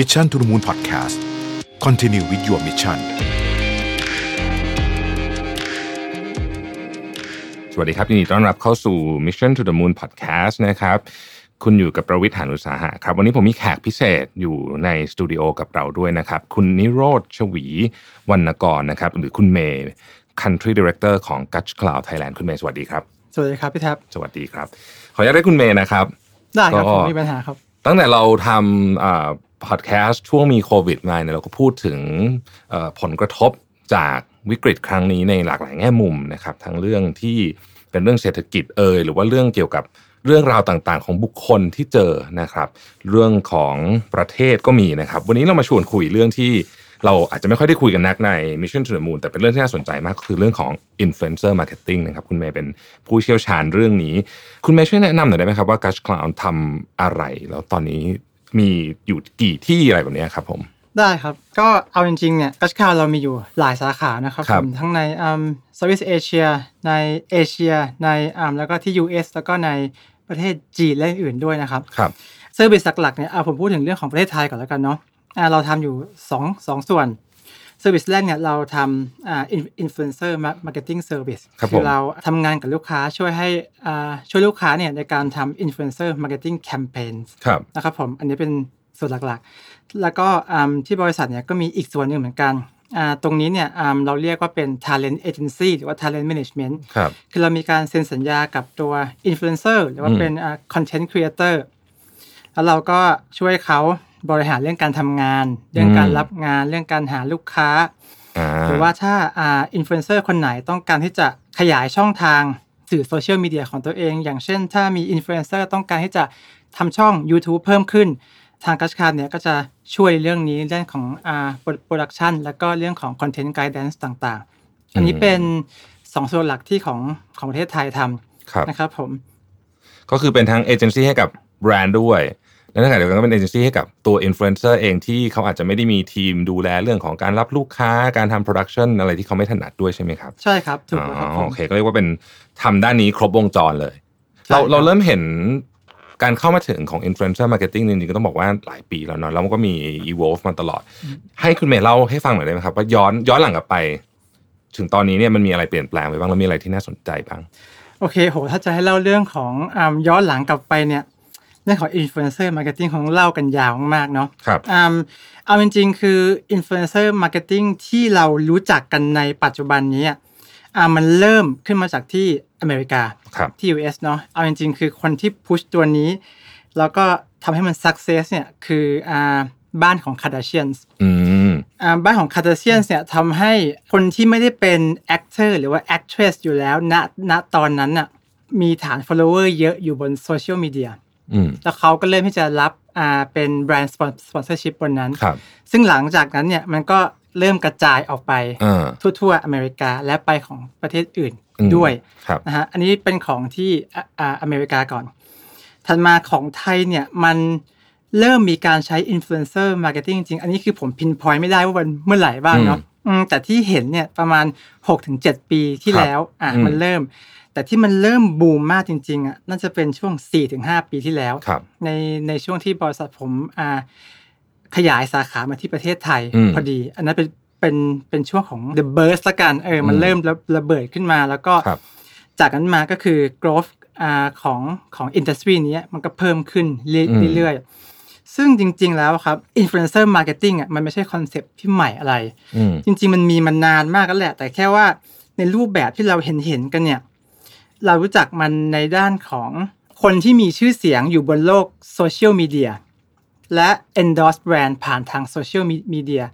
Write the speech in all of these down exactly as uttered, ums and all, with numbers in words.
Mission to the Moon Podcast Continue with your mission สวัสดีครับยินดีต้อนรับเข้าสู่ Mission to the Moon Podcast นะครับคุณอยู่กับประวิทย์หาญอุตสาหะครับวันนี้ผมมีแขกพิเศษอยู่ในสตูดิโอกับเราด้วยนะครับคุณนิโรธชวีวรรณกรนะครับหรือคุณเมย์ Country Director ของ Gutch Cloud Thailand คุณเมย์สวัสดีครับสวัสดีครับพี่แท็บสวัสดีครับขออนุญาตเรียกคุณเมย์นะครับได้ครับผมไม่มีปัญหาครับตั้งแต่เราทำเอ่อพอดแคสต์ช่วงมีโควิดมาเนี่ยเราก็พูดถึงเอ่อผลกระทบจากวิกฤตครั้งนี้ในหลากหลายแง่มุมนะครับทั้งเรื่องที่เป็นเรื่องเศรษฐกิจเอ่ยหรือว่าเรื่องเกี่ยวกับเรื่องราวต่างๆของบุคคลที่เจอนะครับเรื่องของประเทศก็มีนะครับวันนี้เรามาชวนคุยเรื่องที่เราอาจจะไม่ค่อยได้คุยกันนักใน Mission to the Moon แต่เป็นเรื่องที่น่าสนใจมากคือเรื่องของ Influencer Marketing นะครับคุณเมย์เป็นผู้เชี่ยวชาญเรื่องนี้คุณเมย์ช่วยแนะนำหน่อยได้ไหมครับว่า Gutch Cloud ทำอะไรแล้วตอนนี้มีอยู่กี่ที่อะไรแบบนี้ครับผมได้ครับก็เอาจริงๆเนี่ย Gutch Cloud เรามีอยู่หลายสาขานะครับผมทั้งในอืม Service Asia ในเอเชียในอืมแล้วก็ที่ ยู เอส แล้วก็ในประเทศจีนและอื่นๆด้วยนะครับครับ Service หลักๆเนี่ยเอาผมพูดถึงเรื่องของประเทศไทยก่อนแล้วกันเนาะอ่าเราทำอยู่สอง สองส่วนเซอร์วิสแรกเนี่ยเราทำอ่า influencer marketing service คือเราทำงานกับลูกค้าช่วยให้อ่าช่วยลูกค้าเนี่ยในการทำ influencer marketing campaigns นะครับผมอันนี้เป็นส่วนหลักๆแล้วก็อ่าที่บริษัทเนี่ยก็มีอีกส่วนหนึ่งเหมือนกันอ่าตรงนี้เนี่ยอ่าเราเรียกว่าเป็น talent agency หรือว่า talent management ครับคือเรามีการเซ็นสัญญากับตัว influencer หรือว่าเป็นอ่า content creator แล้วเราก็ช่วยเขาบริหารเรื่องการทำงานเรื่องการรับงานเรื่องการหาลูกค้าหรือว่าถ้าอ่าอินฟลูเอนเซอร์คนไหนต้องการที่จะขยายช่องทางสื่อโซเชียลมีเดียของตัวเองอย่างเช่นถ้ามีอินฟลูเอนเซอร์ต้องการที่จะทำช่อง YouTube เพิ่มขึ้นทาง Gutch Cloud เนี่ยก็จะช่วยเรื่องนี้เรื่องของอ่าโปรดักชันแล้วก็เรื่องของคอนเทนต์ไกด์แดนซ์ต่างๆอันนี้เป็นสองส่วนหลักที่ของของประเทศไทยทำนะครับผมก็คือเป็นทั้งเอเจนซี่ให้กับแบรนด์ด้วยแล้วในขณะเดียวกันก็เป็นเอเจนซี่ให้กับตัวอินฟลูเอนเซอร์เองที่เขาอาจจะไม่ได้มีทีมดูแลเรื่องของการรับลูกค้าการทำโปรดักชันอะไรที่เขาไม่ถนัดด้วยใช่ไหมครับใช่ครับถูกแล้วครับโอเคก็เรียกว่าเป็นทำด้านนี้ครบวงจรเลยเราเราเริ่มเห็นการเข้ามาถึงของอินฟลูเอนเซอร์มาร์เก็ตติ้งจริงๆก็ต้องบอกว่าหลายปีแล้วเนาะแล้วมันก็มี evolve มาตลอดให้คุณเมย์เล่าให้ฟังหน่อยได้ไหมครับว่าย้อนย้อนหลังกลับไปถึงตอนนี้เนี่ยมันมีอะไรเปลี่ยนแปลงไปบ้างแล้วมีอะไรที่น่าสนใจบ้างโอเคโหถ้าจะให้เล่าเรื่องของอ่าย้อนหลังกลับไปเนี่ยเรื่องของ influencer marketing ของเล่ากันยาวมากๆเนาะครับอืมเอาจริงๆคือ influencer marketing ที่เรารู้จักกันในปัจจุบันนี้อ่ามันเริ่มขึ้นมาจากที่อเมริกาที่ ยู เอส เนาะเอาจริงๆคือคนที่ push ตัวนี้แล้วก็ทำให้มัน success เนี่ยคืออ่าบ้านของ Kardashians อืมอ่าบ้านของ Kardashians เนี่ยทำให้คนที่ไม่ได้เป็น actor หรือว่า actress อยู่แล้วณณตอนนั้นน่ะมีฐาน follower เยอะอยู่บน social mediaแล้วเขาก็เริ่มที่จะรับอ่าเป็นแบรนด์สปอนเซอร์ชิพบนนั้นซึ่งหลังจากนั้นเนี่ยมันก็เริ่มกระจายออกไปทั่วๆอเมริกาและไปของประเทศอื่นด้วยนะฮะอันนี้เป็นของที่อ่าอเมริกาก่อนถัดมาของไทยเนี่ยมันเริ่มมีการใช้อินฟลูเอนเซอร์มาร์เก็ตติ้งจริงอันนี้คือผมพินพอยต์ไม่ได้ว่ามันเมื่อไหร่บ้างเนาะแต่ที่เห็นเนี่ยประมาณ หกถึงเจ็ด ปีที่แล้วอ่ะมันเริ่มแต่ที่มันเริ่มบูมมากจริงๆอ่ะน่าจะเป็นช่วง สี่ถึงห้า ปีที่แล้วในในช่วงที่บริษัทผมอ่าขยายสาขามาที่ประเทศไทยพอดีอันนั้นเป็นเป็นเป็นช่วงของ The Burst ละกันเออมันเริ่มระเบิดขึ้นมาแล้วก็จากนั้นมาก็คือ growth อ่าของของ industry นี้มันก็เพิ่มขึ้นเรื่อยๆซึ่งจริงๆแล้วครับ influencer marketing อ่ะมันไม่ใช่คอนเซ็ปต์ที่ใหม่อะไรจริงๆมันมีมานานมากแล้วแหละแต่แค่ว่าในรูปแบบที่เราเห็นเห็นกันเนี่ยเรารู้จักมันในด้านของคนที่มีชื่อเสียงอยู่บนโลกโซเชียลมีเดียและ endorse brand ผ่านทางโซเชียลมีเดีย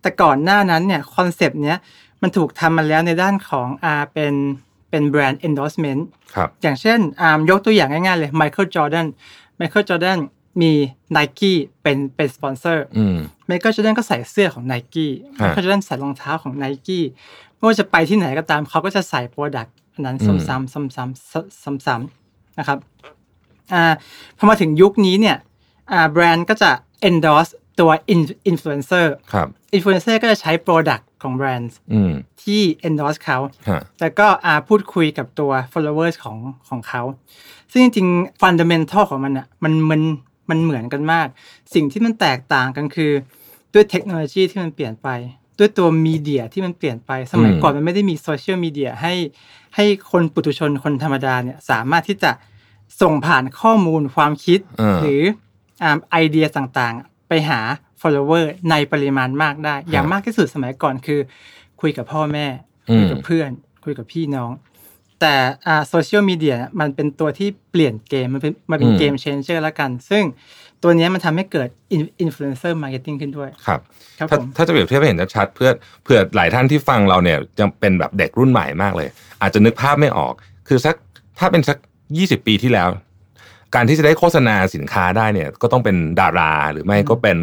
แต่ก่อนหน้านั้นเนี่ยคอนเซปต์เนี้ยมันถูกทำมาแล้วในด้านของอ่าเป็นเป็นแบรนด์ endorsement ครับอย่างเช่นอ่ายกตัวอย่างง่ายๆเลย Michael Jordan Michael Jordan มี Nike เป็นเป็นสปอนเซอร์อืม Michael Jordan ก็ใส่เสื้อของ Nike Michael Jordan ใส่รองเท้าของ Nike ไม่ว่าจะไปที่ไหนก็ตามเขาก็จะใส่ productนั้นซ้ำๆซ้ำๆซ้ำๆนะครับอ่าพอมาถึงยุคนี้เนี่ยอ่าแบรนด์ก็จะ endorse ตัว influencer ครับ influencer ก็จะใช้ product ของแบรนด์ที่ endorse เขาแล้วก็อ่าพูดคุยกับตัว followers ของของเขาซึ่งจริงๆ fundamental ของมันอ่ะมันมัน มันเหมือนกันมากสิ่งที่มันแตกต่างกันคือด้วยเทคโนโลยีที่มันเปลี่ยนไปด้วยตัวมีเดียที่มันเปลี่ยนไปสมัยก่อนมันไม่ได้มีโซเชียลมีเดียให้ให้คนปุถุชนคนธรรมดาเนี่ยสามารถที่จะส่งผ่านข้อมูลความคิดหรือไอเดียต่างๆไปหา follower ในปริมาณมากได้อย่างมากที่สุดสมัยก่อนคือคุยกับพ่อแม่คุยกับเพื่อนคุยกับพี่น้องแต่โซเชียลมีเดียมันเป็นตัวที่เปลี่ยนเกมมันเป็นมันเป็นเกมเชนเจอร์ละกันซึ่งตัวนี้มันทำให้เกิดอินฟลูเอนเซอร์มาร์เก็ตติ้งขึ้นด้วยครับครับผมถ้าจะเปรียบเทียบให้เห็นชัดเพื่อเผื่อหลายท่านที่ฟังเราเนี่ยยังเป็นแบบเด็กรุ่นใหม่มากเลยอาจจะนึกภาพไม่ออกคือสักถ้าเป็นสักยี่สิบปีที่แล้วการที่จะได้โฆษณาสินค้าได้เนี่ยก็ต้องเป็นดาราหรือไม่ก็เป็น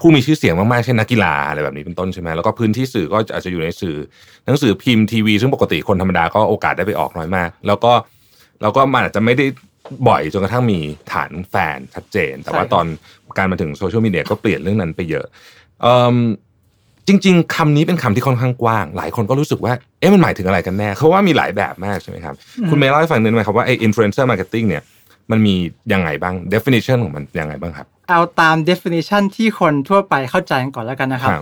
ผู้มีชื่อเสียงมากๆเช่นนักกีฬาอะไรแบบนี้เป็นต้นใช่ไหมแล้วก็พื้นที่สื่อก็อาจจะอยู่ในสื่อหนังสือพิมพ์ทีวีซึ่งปกติคนธรรมดาก็โอกาสได้ไปออกน้อยมากแล้วก็แล้วก็มันอาจจะไม่ได้บ่อยจนกระทั่งมีฐานแฟนชัดเจนแต่ว่าตอนการมาถึงโซเชียลมีเดียก็เปลี่ยนเรื่องนั้นไปเยอะเอ่อจริงๆคำนี้เป็นคำที่ค่อนข้างกว้างหลายคนก็รู้สึกว่าเอ๊ะมันหมายถึงอะไรกันแน่เขาว่ามีหลายแบบมากใช่ไหมครับคุณเมย์เล่าให้ฟังหน่อยไหมครับว่าไอ้ influencer marketing เนี่ยมันมียังไงบ้าง definition ของมันยังไงบ้างครับเอาตาม definition ที่คนทั่วไปเข้าใจกันก่อนแล้วกันนะครับ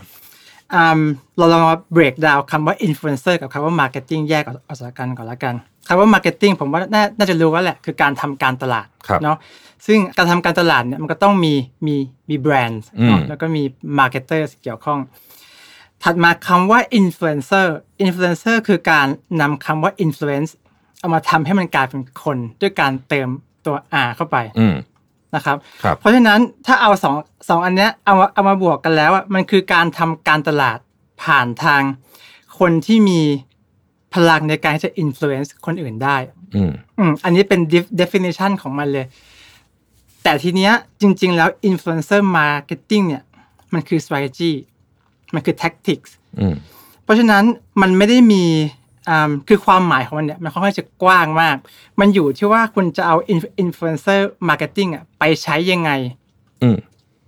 อืมเราลองมา break down คำว่า influencer กับคำว่า marketing แยกออกจากกันก่อนแล้วกันคำว่า marketing ผมว่าน่าจะรู้แล้วแหละคือการทำการตลาดเนาะซึ่งการทำการตลาดเนี่ยมันก็ต้องมีมีมี brand แล้วก็มี marketer เกี่ยวข้องถัดมาคำว่า influencer influencer คือการนำคำว่า influence เอามาทำให้มันกลายเป็นคนด้วยการเติมตัว R เข้าไปนะครับเพราะฉะนั้นถ้าเอาสองสองอันเนี้ยเอาเอามาบวกกันแล้วอ่ะมันคือการทำการตลาดผ่านทางคนที่มีพลังในการจะ influence คนอื่นได้อืมอันนี้เป็น definition ของมันเลยแต่ทีเนี้ยจริงๆแล้ว influencer marketing เนี่ยมันคือ strategy มันคือ tactics อืมเพราะฉะนั้นมันไม่ได้มีอ่าคือความหมายของมันเนี่ยมันค่อนข้างจะกว้างมากมันอยู่ที่ว่าคุณจะเอาอินฟลูเอนเซอร์มาร์เก็ตติ้งอ่ะไปใช้ยังไง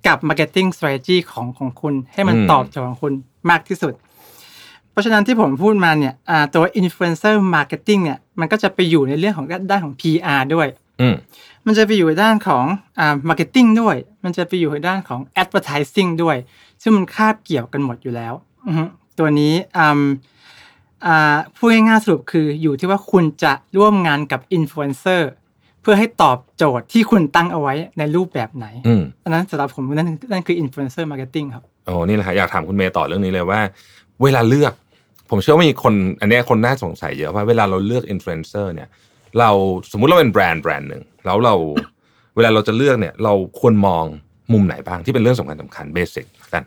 กับ marketing strategy ของของคุณให้มันตอบโจทย์ของคุณมากที่สุดเพราะฉะนั้นที่ผมพูดมาเนี่ยอ่าตัว influencer marketing เนี่ยมันก็จะไปอยู่ในเรื่องของด้านของ พี อาร์ ด้วยมันจะไปอยู่ในด้านของอ่า marketing ด้วยมันจะไปอยู่ในด้านของ advertising ด้วยซึ่งมันคาบเกี่ยวกันหมดอยู่แล้วตัวนี้อ่าอ่าพูดง่ายๆสรุปคืออยู่ที่ว่าคุณจะร่วมงานกับอินฟลูเอนเซอร์เพื่อให้ตอบโจทย์ที่คุณตั้งเอาไว้ในรูปแบบไหนอันนั้นสำหรับผมนั่นนั่นคืออินฟลูเอนเซอร์มาร์เก็ตติ้งครับโอ้นี่แหละอยากถามคุณเมย์ต่อเรื่องนี้เลยว่าเวลาเลือกผมเชื่อว่ามีคนอันนี้คนน่าสงสัยเยอะว่าเวลาเราเลือกอินฟลูเอนเซอร์เนี่ยเราสมมุติเราเป็นแบรนด์แบรนด์นึงแล้วเรา เวลาเราจะเลือกเนี่ยเราควรมองมุมไหนบ้างที่เป็นเรื่องสำคัญสำคัญเบสิกกัน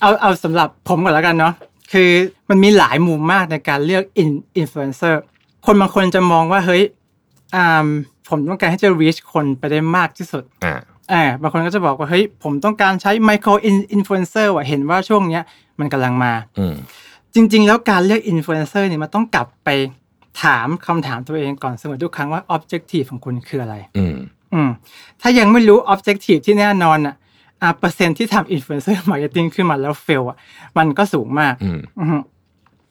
เอาเอาสำหรับผมก่อนแล้วกันเนาะคือมันมีหลายมุมมากในการเลือกอินฟลูเอนเซอร์คนบางคนจะมองว่าเฮ้ยผมต้องการให้จะ reach คนไปได้มากที่สุดอ่าบางคนก็จะบอกว่าเฮ้ยผมต้องการใช้ไมโครอินฟลูเอนเซอร์ว่ะเห็นว่าช่วงเนี้ยมันกำลังมาจริงๆแล้วการเลือกอินฟลูเอนเซอร์เนี่ยมันต้องกลับไปถามคำถามตัวเองก่อนเสมอทุกครั้งว่า objective ของคุณคืออะไรอืมอืมถ้ายังไม่รู้ objective ที่แน่นอนอ่ะอ่าเปอร์เซ็นต์ที่ทำ influencer marketing ขึ้นมาแล้วเฟลอ่ะมันก็สูงมาก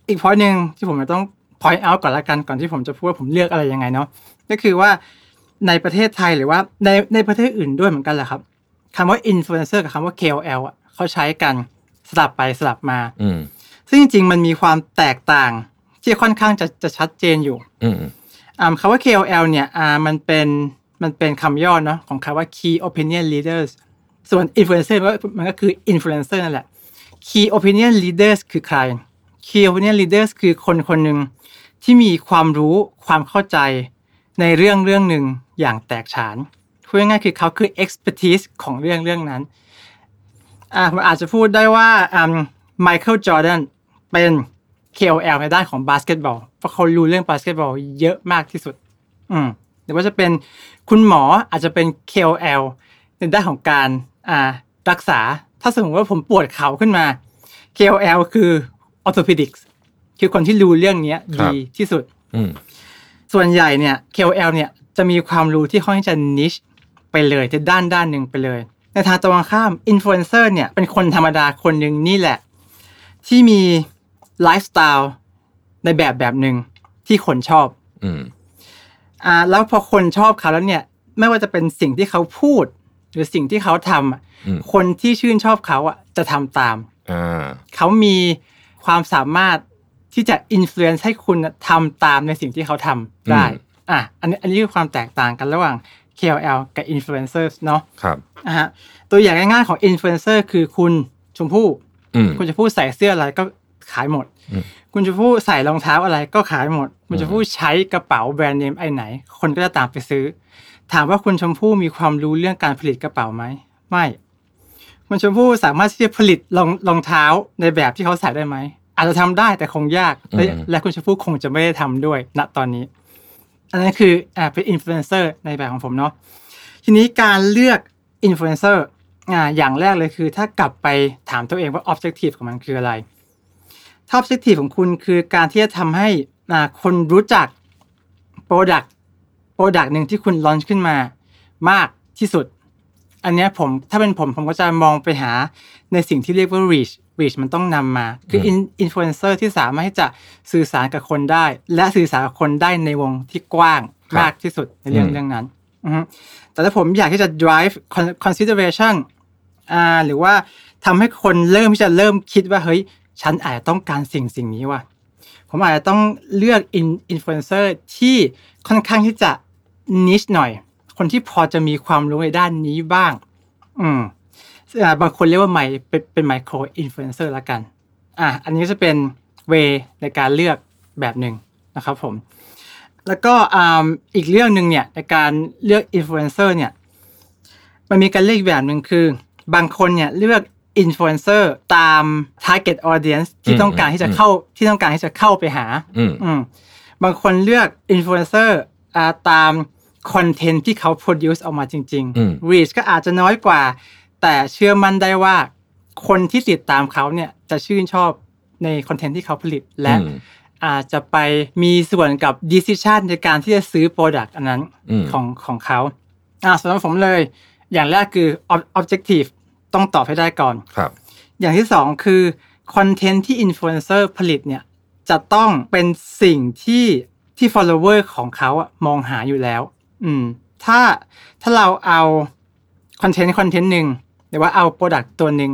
อีก point นึงที่ผมต้อง point out ก่อนละกันก่อนที่ผมจะพูดว่าผมเลือกอะไรยังไงเนาะก็คือว่าในประเทศไทยหรือว่าในในประเทศอื่นด้วยเหมือนกันแหละครับคำว่า influencer กับคำว่า เค โอ แอล อ่ะเขาใช้กันสลับไปสลับมาซึ่งจริงๆมันมีความแตกต่างที่ค่อนข้างจะจะชัดเจนอยู่อ่าคำว่า เค โอ แอล เนี่ยอ่ามันเป็นมันเป็นคำย่อเนาะของคำว่า key opinion leadersส่วน influencer มันก็คือ influencer นั่นแหละ key opinion leaders คือใคร key opinion leaders คือคนคนหนึ่งที่มีความรู้ความเข้าใจในเรื่องเรื่องหนึ่งอย่างแตกฉานพูดง่ายๆคือเขาคือ expertise ของเรื่องเรื่องนั้นอ่าผมอาจจะพูดได้ว่าอ่า Michael Jordan เป็น เค โอ แอล ในด้านของบาสเกตบอลเพราะเขารู้เรื่องบาสเกตบอลเยอะมากที่สุดอืมหรือว่าจะเป็นคุณหมออาจจะเป็น เค โอ แอล ในด้านของการอ่ารักษาถ้าสมมติว่าผมปวดเข่าขึ้นมา เค โอ แอล คือ orthopedics คือคนที่รู้เรื่องนี้ดีที่สุดส่วนใหญ่เนี่ย เค โอ แอล เนี่ยจะมีความรู้ที่ค่อนข้างจะ niche ไปเลยจะด้านด้านหนึ่งไปเลยในทางตรงข้าม influencer เนี่ยเป็นคนธรรมดาคนหนึ่งนี่แหละที่มีไลฟ์สไตล์ในแบบแบบหนึ่งที่คนชอบอ่าแล้วพอคนชอบเขาแล้วเนี่ยไม่ว่าจะเป็นสิ่งที่เขาพูด หรือสิ่งที่เขาทำคนที่ชื่นชอบเขาอ่ะจะทำตามเขามีความสามารถที่จะอิมโฟเรนซ์ให้คุณทำตามในสิ่งที่เขาทำได้อ่ะอันนี้อันนี้คือความแตกต่างกันระหว่าง เค โอ แอล กับ Influencers เนาะครับนะฮะตัวอย่างง่ายๆของ Influencer คือคุณชมพู่คุณชมพู่ใส่เสื้ออะไรก็ขายหมดคุณชมพู่ใส่รองเท้าอะไรก็ขายหมดคุณชมพู่ใช้กระเป๋าแบรนด์เนมไอ้ไหนคนก็จะตามไปซื้อถามว่าคุณชมพู่มีความรู้เรื่องการผลิตกระเป๋าไหมไม่คุณชมพู่สามารถที่จะผลิตรองรองเท้าในแบบที่เขาใส่ได้ไหมอาจจะทำได้แต่คงยากและคุณชมพู่คงจะไม่ได้ทำด้วยณตอนนี้อันนั้นคืออ่าเป็นอินฟลูเอนเซอร์ในแบบของผมเนาะทีนี้การเลือกอินฟลูเอนเซอร์อ่าอย่างแรกเลยคือถ้ากลับไปถามตัวเองว่าออบเจกตีฟของมันคืออะไรออบเจกตีฟของคุณคือการที่จะทำให้อ่าคนรู้จักโปรดักต์โปรดักต์นึงที่คุณลอนช์ขึ้นมามากที่สุดอันเนี้ยผมถ้าเป็นผมผมก็จะมองไปหาในสิ่งที่เรียกว่า reach reach มันต้องนำมาคืออินฟลูเอนเซอร์ที่สามารถที่จะสื่อสารกับคนได้และสื่อสารกับคนได้ในวงที่กว้างมากที่สุดในเรื่องเรื่องนั้นแต่ถ้าผมอยากที่จะ drive consideration อ่าหรือว่าทำให้คนเริ่มที่จะเริ่มคิดว่าเฮ้ยฉันอาจจะต้องการสิ่งสิ่งนี้ว่ะผมอาจจะต้องเลือกอินฟลูเอนเซอร์ที่ค่อนข้างที่จะ niche หน่อยคนที่พอจะมีความรู้ในด้านนี้บ้างอืมบางคนเรียกว่าไมเป็นเป็นไมโครอินฟลูเอนเซอร์ละกันอ่ะอันนี้จะเป็นเวในการเลือกแบบหนึ่งนะครับผมแล้วก็อ่าอีกเรื่องนึงเนี่ยในการเลือกอินฟลูเอนเซอร์เนี่ยมันมีการเลือกแบบนึงคือบางคนเนี่ยเลือกอินฟลูเอนเซอร์ตาม target audience ที่ต้องการที่จะเข้าที่ต้องการที่จะเข้าไปหาอืมบางคนเลือกอินฟลูเอนเซอร์อ่าตามคอนเทนต์ที่เขา produce ออกมาจริงๆ reach ก็อาจจะน้อยกว่าแต่เชื่อมั่นได้ว่าคนที่ติดตามเขาเนี่ยจะชื่นชอบในคอนเทนต์ที่เขาผลิตและอาจจะไปมีส่วนกับ decision ในการที่จะซื้อ product อันนั้นของของเขาอ่าสำหรับผมเลยอย่างแรกคือ objective ต้องตอบให้ได้ก่อนครับอย่างที่สองคือคอนเทนต์ที่ influencer ผลิตเนี่ยจะต้องเป็นสิ่งที่ที่ follower ของเขาอะมองหาอยู่แล้วอืมถ้าถ้าเราเอาคอนเทนต์คอนเทนต์นึงหรือว่าเอาโปรดักต์ตัวนึง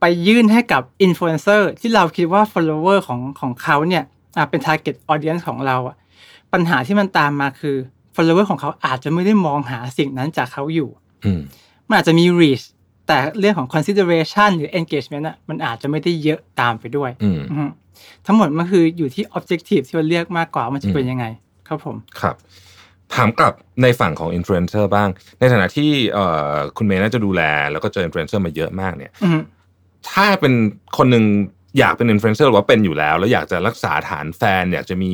ไปยื่นให้กับอินฟลูเอนเซอร์ที่เราคิดว่า follower ของของเขาเนี่ยอ่ะเป็น target audience ของเราอ่ะปัญหาที่มันตามมาคือ follower ของเขาอาจจะไม่ได้มองหาสิ่งนั้นจากเขาอยู่อืมมันอาจจะมี reach แต่เรื่องของ consideration หรือ engagement น่ะมันอาจจะไม่ได้เยอะตามไปด้วยอืมทั้งหมดมันคืออยู่ที่ objective ที่เราเลือกมากกว่ามันจะเป็นยังไงครับผมครับถามกลับในฝั่งของอินฟลูเอนเซอร์บ้างในฐานะที่คุณเมย์น่าจะดูแลแล้วก็เจออินฟลูเอนเซอร์มาเยอะมากเนี่ยถ้าเป็นคนหนึ่งอยากเป็นอินฟลูเอนเซอร์หรือว่าเป็นอยู่แล้วแล้วอยากจะรักษาฐานแฟนอยากจะมี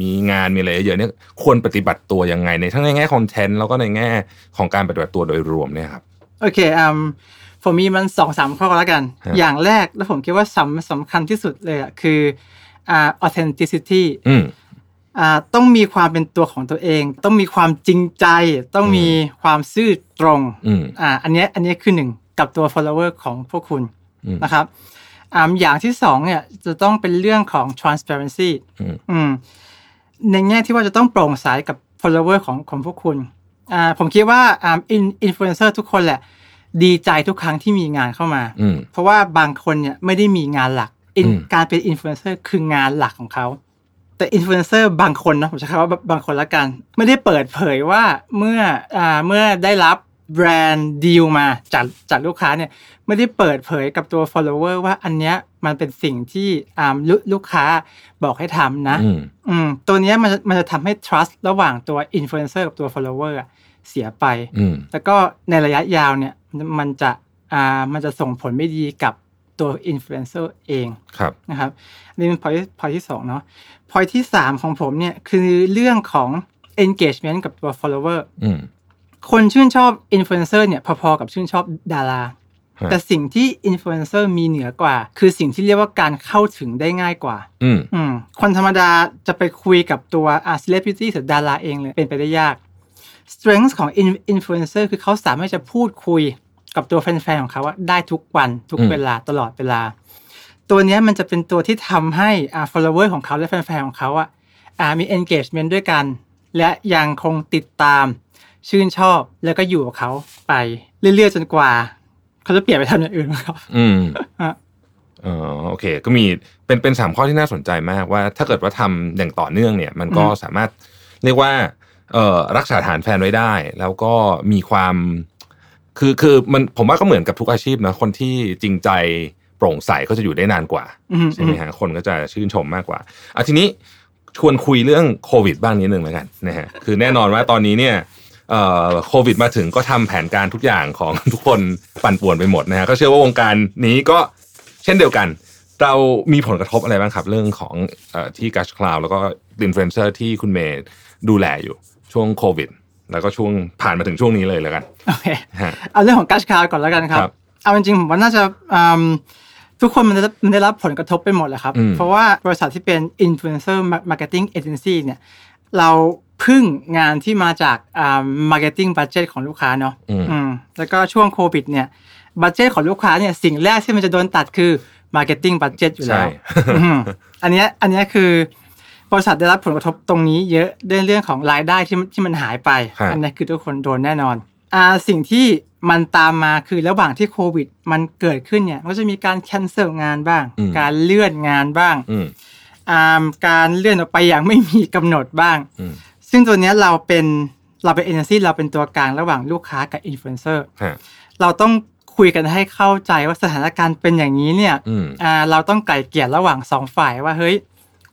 มีงานมีอะไรเยอะๆเนี่ยควรปฏิบัติตัวยังไงในทั้งในแง่คอนเทนต์แล้วก็ในแง่ของการปฏิบัติตัวโดยรวมเนี่ยครับโอเคอืมผมมีมัน สองถึงสาม ข้อแล้วกันอย่างแรกแล้วผมคิดว่าสำสำคัญที่สุดเลยอ่ะคืออ่า authenticityอ่าต้องมีความเป็นตัวของตัวเองต้องมีความจริงใจต้องมีความซื่อตรงอ่าอันนี้อันนี้คือหนึ่งกับตัว follower ของพวกคุณนะครับอ่าอย่างที่สองเนี่ยจะต้องเป็นเรื่องของ transparency อืมในแง่ที่ว่าจะต้องโปร่งใสกับ follower ของของพวกคุณอ่าผมคิดว่าอ่า influencer ทุกคนแหละดีใจทุกครั้งที่มีงานเข้ามาเพราะว่าบางคนเนี่ยไม่ได้มีงานหลักการเป็น influencer คืองานหลักของเขาแต่อินฟลูเอนเซอร์บางคนนะผมจะคำว่าบางคนละกันไม่ได้เปิดเผยว่าเมื่ออ่าเมื่อได้รับแบรนด์ดีลมาจากจากลูกค้าเนี่ยไม่ได้เปิดเผยกับตัว follower ว่าอันเนี้ยมันเป็นสิ่งที่อ่าลูกลูกค้าบอกให้ทำนะอืมตัวเนี้ยมันมันจะทำให้ trust ระหว่างตัวอินฟลูเอนเซอร์กับตัว follower เสียไปแล้วก็ในระยะยาวเนี่ยมันจะอ่ามันจะส่งผลไม่ดีกับตัวอินฟลูเอนเซอร์เองนะครับนี่เป็น point point ที่สองเนาะ point ที่สามของผมเนี่ยคือเรื่องของ engagement กับตัว follower คนชื่นชอบอินฟลูเอนเซอร์เนี่ยพอๆกับชื่นชอบดาราแต่สิ่งที่อินฟลูเอนเซอร์มีเหนือกว่าคือสิ่งที่เรียกว่าการเข้าถึงได้ง่ายกว่าคนธรรมดาจะไปคุยกับตัว celebrity หรือดาราเองเลยเป็นไปได้ยาก strength ของ influencer คือเขาสามารถจะพูดคุยกับตัวแฟนๆของเขาว่าได้ทุกวันทุกเวลาตลอดเวลาตัวนี้มันจะเป็นตัวที่ทำให้อ่า follower ของเขาและแฟนๆของเขาอ่ะอ่ามี engagement ด้วยกันและยังคงติดตามชื่นชอบแล้วก็อยู่กับเขาไป เรื่อยๆจนกว่าเขาจะเปลี่ยนไปทำอย่างอื่นครับอืมอ๋อโอเคก็มีเป็นเป็นสามข้อที่น่าสนใจมากว่าถ้าเกิดว่าทำอย่างต่อเนื่องเนี่ยมันก็สามารถเรียกว่าเอ่อรักษาฐานแฟนไว้ได้แล้วก็มีความคือคือมันผมว่าก็เหมือนกับทุกอาชีพนะคนที่จริงใจโปร่งใสก็จะอยู่ได้นานกว่าใช่ไหมฮะคนก็จะชื่นชมมากกว่าอ่ะทีนี้ชวนคุยเรื่องโควิดบ้างนิดนึงแล้วกันนะฮะคือแน่นอนว่าตอนนี้เนี่ยเอ่อโควิดมาถึงก็ทำแผนการทุกอย่างของทุกคนปั่นป่วนไปหมดนะฮะก็เชื่อว่าวงการนี้ก็เช่นเดียวกันเรามีผลกระทบอะไรบ้างครับเรื่องของเอ่อที่ Gush Cloud แล้วก็ Influencer ที่คุณเมย์ดูแลอยู่ช่วงโควิดแล้วก็ช่วงผ่านมาถึงช่วงนี้เลยแล้วกันโอเคเอาเรื่องของ Gush Cloud ก่อนแล้วกันครับเอาจริงๆผมว่าน่าจะทุกคนมันได้รับผลกระทบไปหมดแหละครับเพราะว่าบริษัทที่เป็น Influencer Marketing Agency เนี่ยเราพึ่งงานที่มาจากอ่า marketing budget ของลูกค้าเนาะอืมแล้วก็ช่วงโควิดเนี่ยบัดเจ็ตของลูกค้าเนี่ยสิ่งแรกที่มันจะโดนตัดคือ marketing budget อยู่แล้ว อันนี้อันนี้คือบริษัทได้รับผลกระทบตรงนี้เยอะเรื่องเรื่องของรายได้ที่ที่มันหายไป อันนี้คือทุกคนโดนแน่นอนอ่าสิ่งที่มันตามมาคือระหว่างที่โควิดมันเกิดขึ้นเนี่ยก็จะมีการแคนเซิลงานบ้างการเลื่อนงานบ้างอ่าการเลื่อนออกไปอย่างไม่มีกำหนดบ้างซึ่งตัวนี้เราเป็นเราเป็นเอเจนซี่เราเป็นตัวกลางระหว่างลูกค้ากับอินฟลูเอนเซอร์เราต้องคุยกันให้เข้าใจว่าสถานการณ์เป็นอย่างนี้เนี่ยอ่าเราต้องไกล่เกลี่ยระหว่างสองฝ่ายว่าเฮ้ย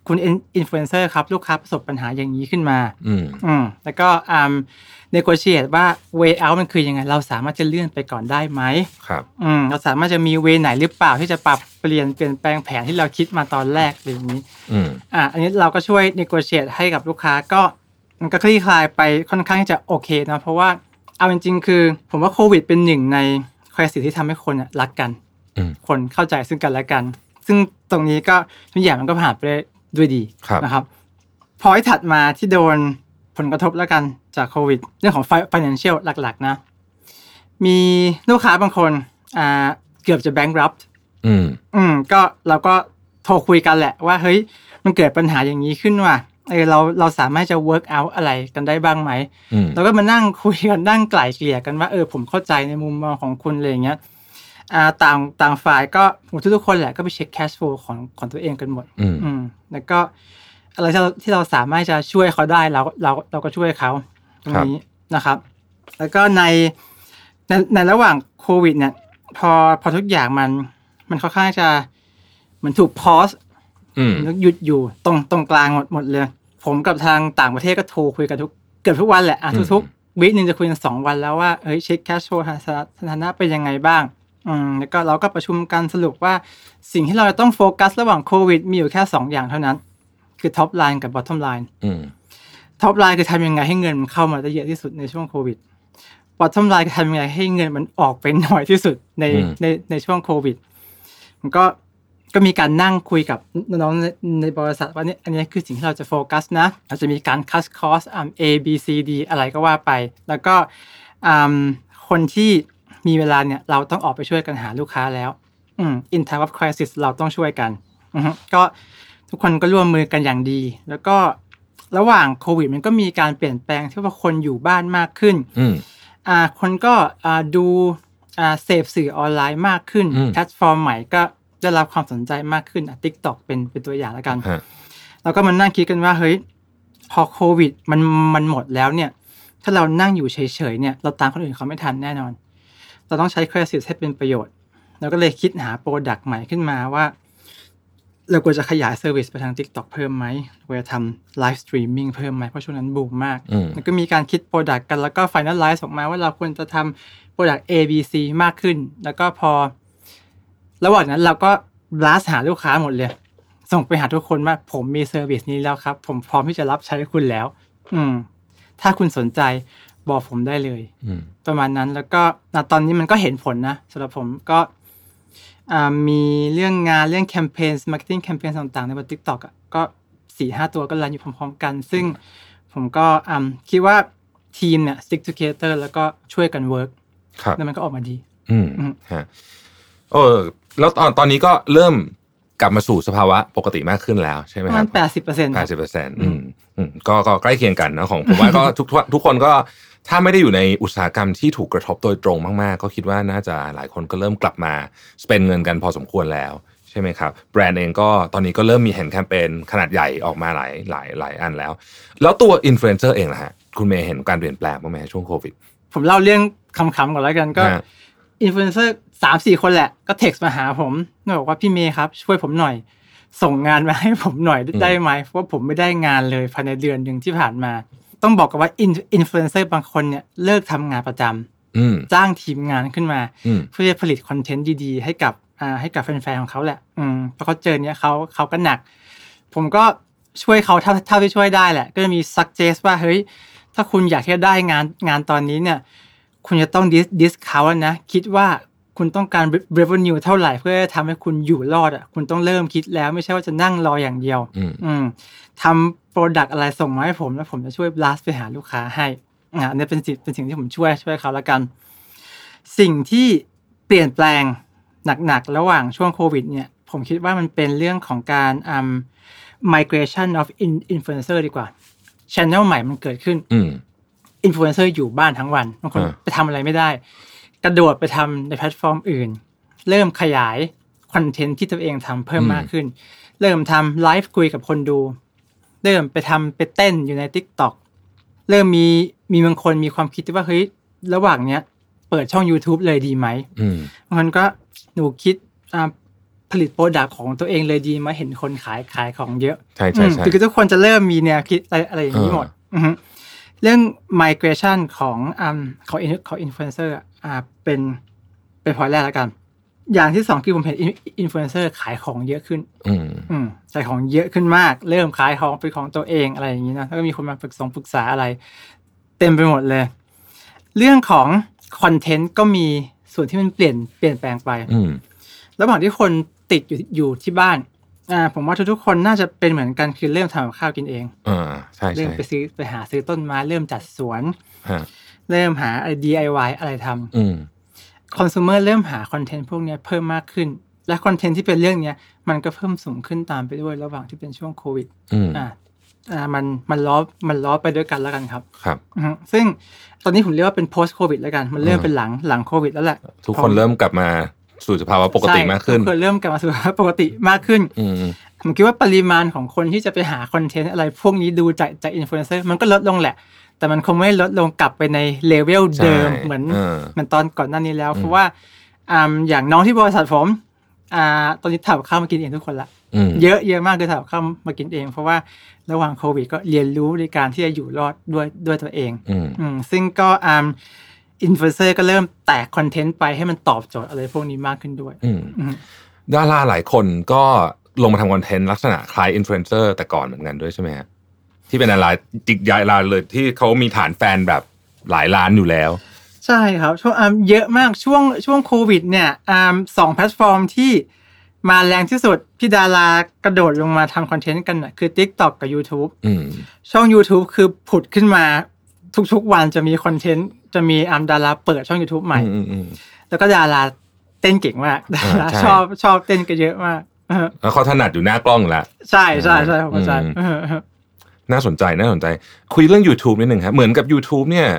คุณอินฟลูเอนเซอร์ครับลูกค้าประสบปัญหาอย่างนี้ขึ้นมาอืมอืมแล้วก็อ่า negotiate ว่า way out มันคือยังไงเราสามารถจะเลื่อนไปก่อนได้ไหมครับอืมเราสามารถจะมี way ไหนหรือเปล่าที่จะปรับเปลี่ยนเปลี่ยนแปลงแผนที่เราคิดมาตอนแรกอย่างนี้อืมอ่าอันนี้เราก็ช่วย negotiate ให้กับลูกค้าก็มันก็คลี่คลายไปค่อนข้างจะโอเคนะเพราะว่าเอาจริงๆคือผมว่าโควิดเป็นหนึ่งในคอยสิ่งที่ทำให้คนรักกันคนเข้าใจซึ่งกันและกันซึ่งตรงนี้ก็ทุกอย่างมันก็ผ่านไปด้วยดีนะครับพอที่ถัดมาที่โดนผลกระทบแล้วกันจากโควิดเรื่องของ financial หลักๆนะมีลูกค้าบางคนอ่าเกือบจะ bankrupt อืมอืมก็เราก็โทรคุยกันแหละว่าเฮ้ยมันเกิดปัญหาอย่างนี้ขึ้นว่ะเออเราเราสามารถจะ work out อะไรกันได้บ้างไหมเราก็มานั่งคุยกันนั่งไกล่เกลี่ยกันว่าเออผมเข้าใจในมุมมองของคุณอะไรอย่างเงี้ยอ่าต่างต่างฝ่ายก็ทุกทุกคนแหละก็ไปเช็ค cash flow ของของตัวเองกันหมดอืมแล้วก็อะไรที่เราที่เราสามารถจะช่วยเขาได้เราเราเราก็ช่วยเขาตรงนี้นะครับแล้วก็ในในในระหว่างโควิดเนี่ยพอพอทุกอย่างมันมันค่อนข้างจะเหมือนถูก pauseหยุดอยู่ตรงตรงกลางหมดหมดเลยผมกับทางต่างประเทศก็โทรคุยกันทุกเกือบทุกวันแหละอ่ะทุกๆวีคนึงจะคุยกันสองวันแล้วว่าเฮ้ยเช็คแคชโฟลว์สถานะเป็นยังไงบ้างอืมแล้วก็เราก็ประชุมกันสรุปว่าสิ่งที่เราจะต้องโฟกัสระหว่างโควิดมีอยู่แค่สองอย่างเท่านั้นคือท็อปไลน์กับบอททอมไลน์อืมท็อปไลน์คือทำยังไงให้เงินมันเข้ามาได้เยอะที่สุดในช่วงโควิดบอททอมไลน์คือทำยังไงให้เงินมันออกไปน้อยที่สุดในในในช่วงโควิดมันก็ก็มีการนั่งคุยกับน้องในบริษัทว่านี่อันนี้คือสิ่งที่เราจะโฟกัสนะเราจะมีการคัสคอส A B C D อะไรก็ว่าไปแล้วก็คนที่มีเวลาเนี่ยเราต้องออกไปช่วยกันหาลูกค้าแล้วอืม In time of crisis เราต้องช่วยกันก็ทุกคนก็ร่วมมือกันอย่างดีแล้วก็ระหว่างโควิดมันก็มีการเปลี่ยนแปลงที่ว่าคนอยู่บ้านมากขึ้นอ่าคนก็อ่าดูอ่าเสพสื่อออนไลน์มากขึ้นแพลตฟอร์มใหม่ก็ได้รับความสนใจมากขึ้นอ่ะ TikTok เป็นเป็นตัวอย่างแล้วกันแล้วก็มันนั่งคิดกันว่าเฮ้ยพอโควิดมันมันหมดแล้วเนี่ยถ้าเรานั่งอยู่เฉยๆเนี่ยเราตามคนอื่นเขาไม่ทันแน่นอนเราต้องใช้ crisis ให้เป็นประโยชน์เราก็เลยคิดหา product ใหม่ขึ้นมาว่าเราควรจะขยาย service ไปทาง TikTok เพิ่มไหมควรจะทำ live streaming เพิ่มไหมเพราะช่วงนั้นบูมมากแล้วก็มีการคิด product กันแล้วก็ finalize ออกมาว่าเราควรจะทำ product A B C มากขึ้นแล้วก็พอระหว่างนั้นเราก็บลัสหาลูกค้าหมดเลยส่งไปหาทุกคนว่าผมมีเซอร์วิสนี้แล้วครับผมพร้อมที่จะรับใช้คุณแล้วอืมถ้าคุณสนใจบอกผมได้เลยประมาณนั้นแล้วก็ตอนนี้มันก็เห็นผลนะสำหรับผมก็มีเรื่องงานเรื่องแคมเปญมาร์เก็ตติ้งแคมเปญต่างๆในบน TikTok อ่ะก็ สี่ห้า ตัวก็รันอยู่พร้อมๆกันซึ่งผมก็คิดว่าทีมเนี่ย stick together แล้วก็ช่วยกันเวิร์คแล้วมันก็ออกมาดีอืมฮะเออแล้วตอนตอนนี้ก็เริ่มกลับมาสู่สภาวะปกติมากขึ้นแล้วใช่ไหมครับประมาณ แปดสิบเปอร์เซ็นต์ แปดสิบเปอร์เซ็นต์ อืม อืม ก็ก็ใกล้เคียงกันนะของผมว่าก็ทุกทุกคนก็ ถ้าไม่ได้อยู่ในอุตสาหกรรมที่ถูกกระทบโดยตรงมากๆก็คิดว่าน่าจะหลายคนก็เริ่มกลับมา spend เงินกันพอสมควรแล้วใช่ไหมครับแบรนด์เองก็ตอนนี้ก็เริ่มมีเห็นแคมเปญขนาดใหญ่ออกมาหลายหลายหลายอันแล้วแล้วตัวอินฟลูเอนเซอร์เองล่ะฮะคุณเมย์เห็นการเปลี่ยนแปลงบ้างไหมช่วงโควิดผมเล่าเรื่องคำๆก่อนแล้วกันก็อินฟลูเอนเซอร์ สามสี่ คนแหละก็เท็กซ์มาหาผมบอกว่าพี่เมย์ครับช่วยผมหน่อยส่งงานมาให้ผมหน่อยได้ไหมเพราะว่าผมไม่ได้งานเลยภายในเดือนนึงที่ผ่านมาต้องบอกกันว่าอินฟลูเอนเซอร์บางคนเนี่ยเลิกทำงานประจำจ้างทีมงานขึ้นมาเพื่อผลิตคอนเทนต์ดีๆให้กับอ่าให้กับแฟนๆของเขาแหละอืมพอเขาเจอเนี่ยเขาเขาก็หนักผมก็ช่วยเขาเท่าเท่าที่ช่วยได้แหละก็จะมีซักเจสว่าเฮ้ยถ้าคุณอยากที่จะได้งานงานตอนนี้เนี่ยคุณจะต้องดิสเขาแล้วนะคิดว่าคุณต้องการ revenue เท่าไหร่เพื่อทำให้คุณอยู่รอดอ่ะคุณต้องเริ่มคิดแล้วไม่ใช่ว่าจะนั่งรออย่างเดียวอืมทำ product อะไรส่งมาให้ผมแล้วผมจะช่วย blast ไปหาลูกค้าให้อ่าเนี่ยเป็นสิ่งเป็นสิ่งที่ผมช่วยช่วยเขาแล้วกันสิ่งที่เปลี่ยนแปลงหนักๆระหว่างช่วงโควิดเนี่ยผมคิดว่ามันเป็นเรื่องของการอืม migration of influencer ดีกว่า channel ใหม่มันเกิดขึ้นอืม influencer อยู่บ้านทั้งวันบางคนไปทำอะไรไม่ได้กระโดดไปทำในแพลตฟอร์มอื่นเริ่มขยายคอนเทนต์ที่ตัวเองทำเพิ่มมากขึ้นเริ่มทำไลฟ์คุยกับคนดูเริ่มไปทำไปเต้นอยู่ใน TikTok เริ่มมีมีบางคนมีความคิดว่าเฮ้ยระหว่างเนี้ยเปิดช่อง YouTube เลยดีไหมบางคนก็หนูคิดผลิตโปรดักต์ของตัวเองเลยดีไหมเห็นคนขายขายของเยอะใช่ใช่ใช่คือทุกคนจะเริ่มมีแนวคิดอะไรอย่างนี้หมดเรื่อง migration ของอ่าของของ influencer อ่าเป็นเป็นพอยต์แรกแล้วกันอย่างที่สองคือผมเห็น influencer ขายของเยอะขึ้นอืมอืมขายของเยอะขึ้นมากเริ่มขายของเป็นของตัวเองอะไรอย่างนี้นะแล้วก็มีคนมาปรึกษาปรึกษาอะไรเต็มไปหมดเลยเรื่องของคอนเทนต์ก็มีส่วนที่มันเปลี่ยนเปลี่ยนแปลงไปอืมระหว่างที่คนติดอยู่อยู่ที่บ้านอ่าผมว่าทุกๆคนน่าจะเป็นเหมือนกันคือเริ่มทำกับข้าวกินเองอ่าใช่ๆเริ่มไปซื้อไปหาซื้อต้นไม้เริ่มจัดสวนฮะเริ่มหา ดี ไอ วาย อะไรทำอืมคอน sumer เริ่มหาคอนเทนต์พวกนี้เพิ่มมากขึ้นและคอนเทนต์ที่เป็นเรื่องเนี้ยมันก็เพิ่มสูงขึ้นตามไปด้วยระหว่างที่เป็นช่วงโควิดอ่าอ่ามันมันล้อมันล้อไปด้วยกันแล้วกันครับครับซึ่งตอนนี้ผมเรียกว่าเป็น post covid แล้วกันมันเริ่มเป็นหลังหลังโควิดแล้วแหละทุกคนเริ่มกลับมาสู่สภาวะปกติมากขึ้นก็เริ่มกลับมาสู่สภาวะปกติมากขึ้นอืมผมคิดว่าปริมาณของคนที่จะไปหาคอนเทนต์อะไรพวกนี้ดูจากจากอินฟลูเอนเซอร์มันก็ลดลงแหละแต่มันคงไม่ลดลงกลับไปในเลเวลเดิมเหมือนเหมือนตอนก่อนหน้านี้แล้วเพราะว่าอ่าอย่างน้องที่บริษัทผมอ่าตอนนี้ทำข้าวมากินเองทุกคนละเยอะเยอะมากเลยทำข้าวมากินเองเพราะว่าระหว่างโควิดก็เรียนรู้ในการที่จะอยู่รอดด้วยด้วยตัวเองอืมซึ่งก็อ่าอินฟลูเอนเซอร์ก็เริ่มแตกคอนเทนต์ไปให้มันตอบโจทย์อะไรพวกนี้มากขึ้นด้วยดาราหลายคนก็ลงมาทำคอนเทนต์ลักษณะคล้ายอินฟลูเอนเซอร์แต่ก่อนเหมือนกันด้วยใช่ไหมฮะที่เป็นดาราจิกยายลาเลยที่เขามีฐานแฟนแบบหลายล้านอยู่แล้วใช่ครับช่วงอ่าเยอะมากช่วงช่วงโควิดเนี่ยอ่าสองแพลตฟอร์มที่มาแรงที่สุดที่ดารากระโดดลงมาทำคอนเทนต์กันคือ TikTok กับ YouTube ช่อง YouTube คือผุดขึ้นมาทุกๆวันจะมีคอนเทนต์จะมีอัมดาราเปิดช่อง YouTube ใหม่แล้วก็ดาราเต้นเก่งมากดาราชอบชอบเต้นกันเยอะมากแล้วเขาถนัดอยู่หน้ากล้องแล้วใช่ใช่ใช่ผมเข้าใจน่าสนใจน่าสนใจคุยเรื่อง YouTube นิดหนึ่งครับเหมือนกับ YouTube เนี่ย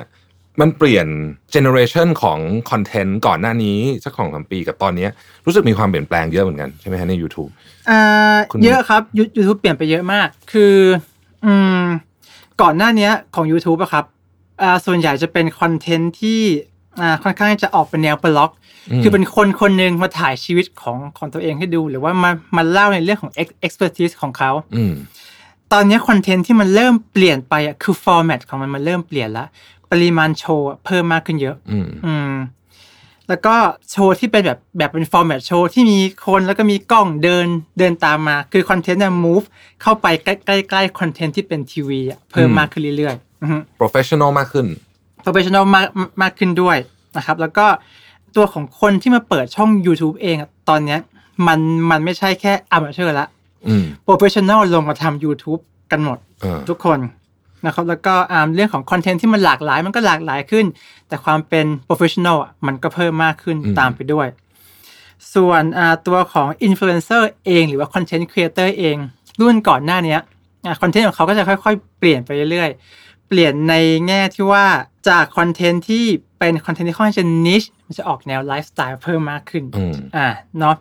มันเปลี่ยนเจเนอเรชันของคอนเทนต์ก่อนหน้านี้สักของสามปีกับตอนนี้รู้สึกมีความเปลี่ยนแปลงเยอะเหมือนกันใช่ไหมฮะใน YouTube อ่าเยอะครับ YouTube เปลี่ยนไปเยอะมากคืออืมก่อนหน้านี้ของ YouTube อะครับอ่าส่วนใหญ่จะเป็นคอนเทนต์ที่อ่าค่อนข้างจะออกเป็นแนวบล็อกคือเป็นคนคนนึงมาถ่ายชีวิตของของตัวเองให้ดูหรือว่ามามาเล่าในเรื่องของ expertise ของเขาอืมตอนนี้คอนเทนต์ที่มันเริ่มเปลี่ยนไปอ่ะคือฟอร์แมตของมันมันเริ่มเปลี่ยนละปริมาณโชว์เพิ่มมากขึ้นเยอะอืมแล้วก็โชว์ที่เป็นแบบแบบเป็นฟอร์แมตโชว์ที่มีคนแล้วก็มีกล้องเดินเดินตามมาคือคอนเทนต์เนี่ย move เข้าไปใกล้ใกล้คอนเทนต์ที่เป็นทีวีอ่ะเพิ่มมากขึ้นเรื่อยๆprofessional มากขึ้น professional มากมากขึ้นด้วยนะครับแล้วก็ตัวของคนที่มาเปิดช่อง YouTube เองตอนนี้มันมันไม่ใช่แค่ amateur ละ professional ลงมาทำ YouTube กันหมดทุกคนนะครับแล้วก็เรื่องของคอนเทนต์ที่มันหลากหลายมันก็หลากหลายขึ้นแต่ความเป็น professional มันก็เพิ่มมากขึ้นตามไปด้วยส่วนตัวของ influencer เองหรือว่า content creator เองรุ่นก่อนหน้านี้คอนเทนต์ของเขาก็จะค่อยๆเปลี่ยนไปเรื่อยเปลี่ยนในแง่ที่ว่า จากคอนเทนต์ที่เป็นคอนเทนต์ที่ค่อนข้างจะนิชมันจะออกแนวไลฟ์สไตล์เพิ่มมากขึ้นอ่าเนาะ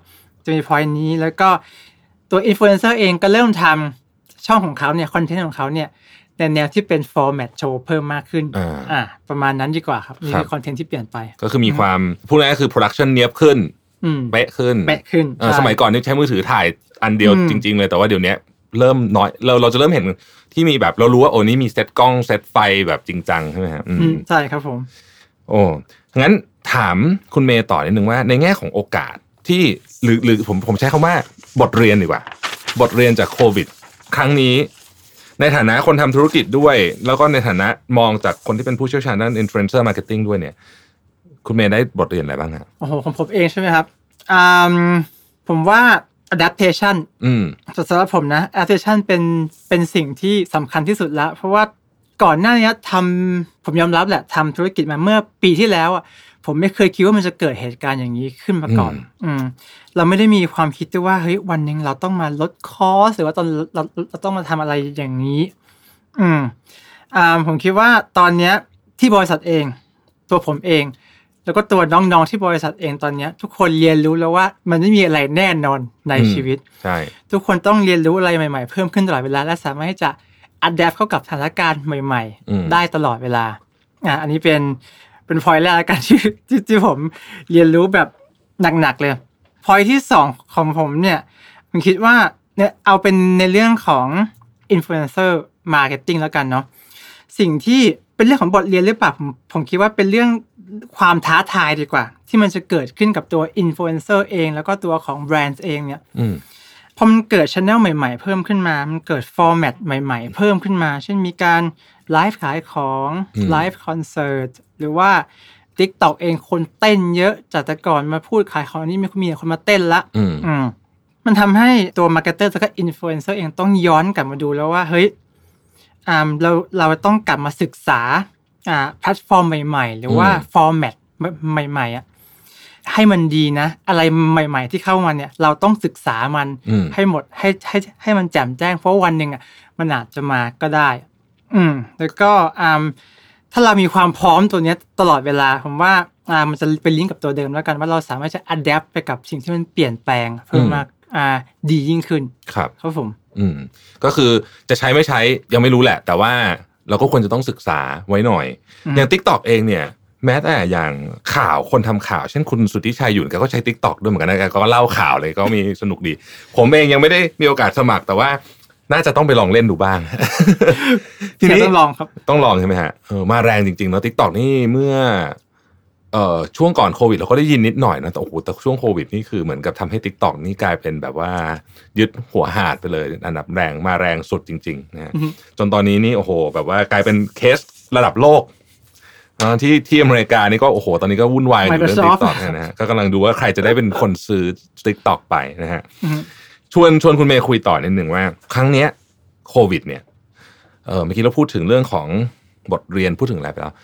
จะมี point นี้แล้วก็ตัวอินฟลูเอนเซอร์เองก็เริ่มทำช่องของเขาเนี่ยคอนเทนต์ของเขาเนี่ยในแนวที่เป็นฟอร์แมตโชว์เพิ่มมากขึ้นอ่าประมาณนั้นดีกว่าครับนี่คือคอนเทนต์ที่เปลี่ยนไปก็คือมีความพูดง่ายๆคือโปรดักชันเนียบขึ้นเป๊ะขึ้นเป๊ะขึ้นสมัยก่อนนี่ใช้มือถือถ่ายอันเดียวจริงๆเลยแต่ว่าเดี๋ยวนี้เริ่มน้อยเราเราจะเริ่มเห็นที่มีแบบเรารู้ว่าโอ้นี่มีเซตกล้องเซตไฟแบบจริงจังใช่ไหมครับใช่ครับผมโอ้งั้นถามคุณเมย์ต่อนิดนึงว่าในแง่ของโอกาสที่หรือหรือผมผมใช้คำว่าบทเรียนดีกว่าบทเรียนจากโควิดครั้งนี้ในฐานะคนทำธุรกิจด้วยแล้วก็ในฐานะมองจากคนที่เป็นผู้เชี่ยวชาญด้าน influencer marketing ด้วยเนี่ยคุณเมย์ได้บทเรียนอะไรบ้างครับโอ้โหของผมเองใช่ไหมครับอืมผมว่า adaptation อืมสำหรับผมนะ adaptation เป็นเป็นสิ่งที่สำคัญที่สุดแล้วเพราะว่าก่อนหน้านี้ทำผมยอมรับแหละทำธุรกิจมาเมื่อปีที่แล้วอ่ะผมไม่เคยคิดว่ามันจะเกิดเหตุการณ์อย่างนี้ขึ้นมาก่อนอืมเราไม่ได้มีความคิดด้วยว่าเฮ้ยวันนึงเราต้องมาลดคอสหรือว่าตอนเราเราต้องมาทำอะไรอย่างนี้อืมอ่าผมคิดว่าตอนเนี้ยที่บริษัทเองตัวผมเองแล้วก็ตัวน้องๆที่บริษัทเองตอนนี้ทุกคนเรียนรู้แล้วว่ามันไม่มีอะไรแน่นอนในชีวิตใช่ทุกคนต้องเรียนรู้อะไรใหม่ๆเพิ่มขึ้นตลอดเวลาและสามารถที่จะอัดแอปเข้ากับสถานการณ์ใหม่ๆได้ตลอดเวลาอ่ะอันนี้เป็นเป็นพอยต์แรกแล้วกันที่ที่ผมเรียนรู้แบบหนักๆเลยพอยต์ที่สองของผมเนี่ยผมคิดว่าเนี่ยเอาเป็นในเรื่องของ influencer marketing แล้วกันเนาะสิ่งที่เป็นเรื่องของบทเรียนหรือเปล่าผมผมคิดว่าเป็นเรื่องความท้าทายดีกว่าที่มันจะเกิดขึ้นกับตัวอินฟลูเอนเซอร์เองแล้วก็ตัวของแบรนด์เองเนี่ยพอมันเกิด channel ใหม่ๆเพิ่มขึ้นมามันเกิดฟอร์แมตใหม่ๆเพิ่มขึ้นมาเช่นมีการไลฟ์ขายของไลฟ์คอนเสิร์ตหรือว่า TikTok เองคนเต้นเยอะจากแต่ก่อนมาพูดขายของนี่ไม่มีคนมาเต้นละมันทำให้ตัวมาร์เก็ตเตอร์แล้วก็อินฟลูเอนเซอร์เองต้องย้อนกลับมาดูแล้วว่าเฮ้ยอ่าเราเราต้องกลับมาศึกษาอ่าแพลตฟอร์มใหม่ๆหรือว่าฟอร์แมตใหม่ๆอ่ะให้มันดีนะอะไรใหม่ๆที่เข้ามาเนี่ยเราต้องศึกษามันให้หมดให้ให้ให้มันแจ่มแจ้งเพราะวันหนึ่งอ่ะมันอาจจะมาก็ได้อืมแล้วก็อ่าถ้าเรามีความพร้อมตัวเนี้ยตลอดเวลาผมว่าอ่ามันจะเป็นลิงก์กับตัวเดิมแล้วกันว่าเราสามารถจะอัดแอปไปกับสิ่งที่มันเปลี่ยนแปลงเพิ่มมากอ่าดียิ่งขึ้นครับครับผมอืมก็คือจะใช้ไม่ใช้ยังไม่รู้แหละแต่ว่าเราก็ควรจะต้องศึกษาไว้หน่อยอย่าง TikTok เองเนี่ยแม้แต่อย่างข่าวคนทำข่าวเช่นคุณสุทธิชัยหยุ่นแกก็ใช้ TikTok ด้วยเหมือนกันนะแกก็เล่าข่าวเลยก็มีสนุกดีผมเองยังไม่ได้มีโอกาสสมัครแต่ว่าน่าจะต้องไปลองเล่นดูบ้างทีนี้ต้องลองครับต้องลองใช่ไหมฮะเออมาแรงจริงๆเนาะ TikTok นี่เมื่อเอ่อช่วงก่อนโควิดเราก็ได้ยินนิดหน่อยนะแต่โอ้โหแต่ช่วงโควิดนี่คือเหมือนกับทำให้ TikTok นี่กลายเป็นแบบว่ายึดหัวหาดไปเลยอันดับแรงมาแรงสุดจริงๆนะจนตอนนี้นี่โอ้โหแบบว่ากลายเป็นเคสระดับโลกที่ที่อเมริกานี่ก็โอ้โหตอนนี้ก็วุ่นวายกับเรื่อง TikTok นะฮะก็กำลังดูว่าใครจะได้เป็นคนซื้อ TikTok ไปนะฮะชวนชวนคุณเมย์คุยต่อนิดนึงว่าครั้งเนี้ยโควิดเนี่ยเออเมื่อกี้เราพูดถึงเรื่องของบทเรียนพูดถึงอะไรไปแล้ว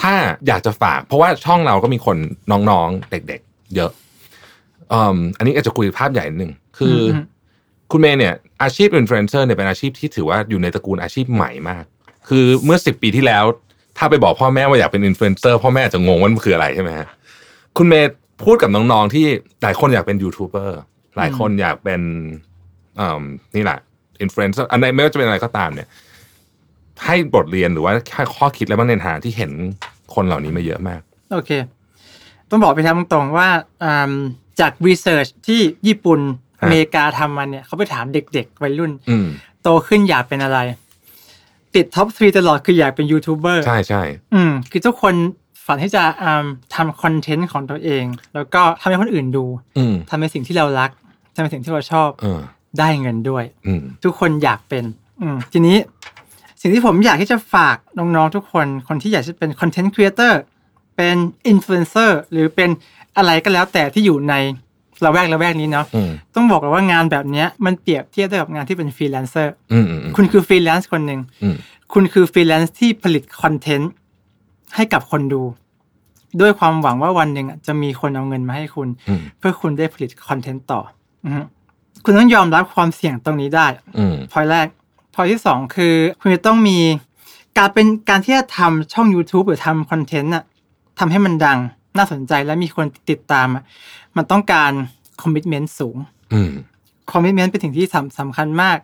ถ้าอยากจะฝากเพราะว่าช่องเราก็มีคนน้องๆเด็กๆเยอะอันนี้อาจจะคุยภาพใหญ่หนึ่งคือคุณเมย์เนี่ยอาชีพอินฟลูเอนเซอร์เนี่ยเป็นอาชีพที่ถือว่าอยู่ในตระกูลอาชีพใหม่มากคือเมื่อสิบปีที่แล้วถ้าไปบอกพ่อแม่ว่าอยากเป็นอินฟลูเอนเซอร์พ่อแม่จะงงว่ามันคืออะไรใช่ไหมฮะคุณเมย์พูดกับน้องๆที่หลายคนอยากเป็นยูทูบเบอร์หลายคนอยากเป็นนี่แหละอินฟลูเอนเซอร์อันไหนไม่ว่าจะเป็นอะไรก็ตามเนี่ยให้บทเรียนหรือว่าข้อคิดอะไรบ้างในฐานะที่เห็นคนเหล่านี้มาเยอะมากโอเคต้องบอกไปทำตรงๆว่าจากรีเสิร์ชที่ญี่ปุ่นอเมริกาทำมันเนี่ยเขาไปถามเด็กๆวัยรุ่นโตขึ้นอยากเป็นอะไรติดท็อปสามตลอดคืออยากเป็นยูทูบเบอร์ใช่ใช่คือทุกคนฝันที่จะทำคอนเทนต์ของตัวเองแล้วก็ทำให้คนอื่นดูทำในสิ่งที่เรารักทำในสิ่งที่เราชอบได้เงินด้วยทุกคนอยากเป็นทีนี้สิ่งที่ผมอยากที่จะฝากน้องๆทุกคนคนที่อยากจะเป็นคอนเทนต์ครีเอเตอร์เป็นอินฟลูเอนเซอร์หรือเป็นอะไรก็แล้วแต่ที่อยู่ในละแวกละแวกนี้เนาะต้องบอกเลยว่างานแบบนี้มันเปรียบเทียบได้กับงานที่เป็นฟรีแลนเซอร์คุณคือฟรีแลนซ์คนหนึ่งคุณคือฟรีแลนซ์ที่ผลิตคอนเทนต์ให้กับคนดูด้วยความหวังว่าวันหนึ่งจะมีคนเอาเงินมาให้คุณเพื่อคุณได้ผลิตคอนเทนต์ต่อคุณต้องยอมรับความเสี่ยงตรงนี้ได้พอยต์แรกพอที่สองคือคุณจะต้องมี การเป็นการที่จะทำช่อง YouTube หรือทำคอนเทนต์น่ะทำให้มันดังน่าสนใจและมีคนติดตามมันต้องการคอมมิตเมนต์สูงคอมมิตเมนต์เป็นสิ่งที่สำคัญมาก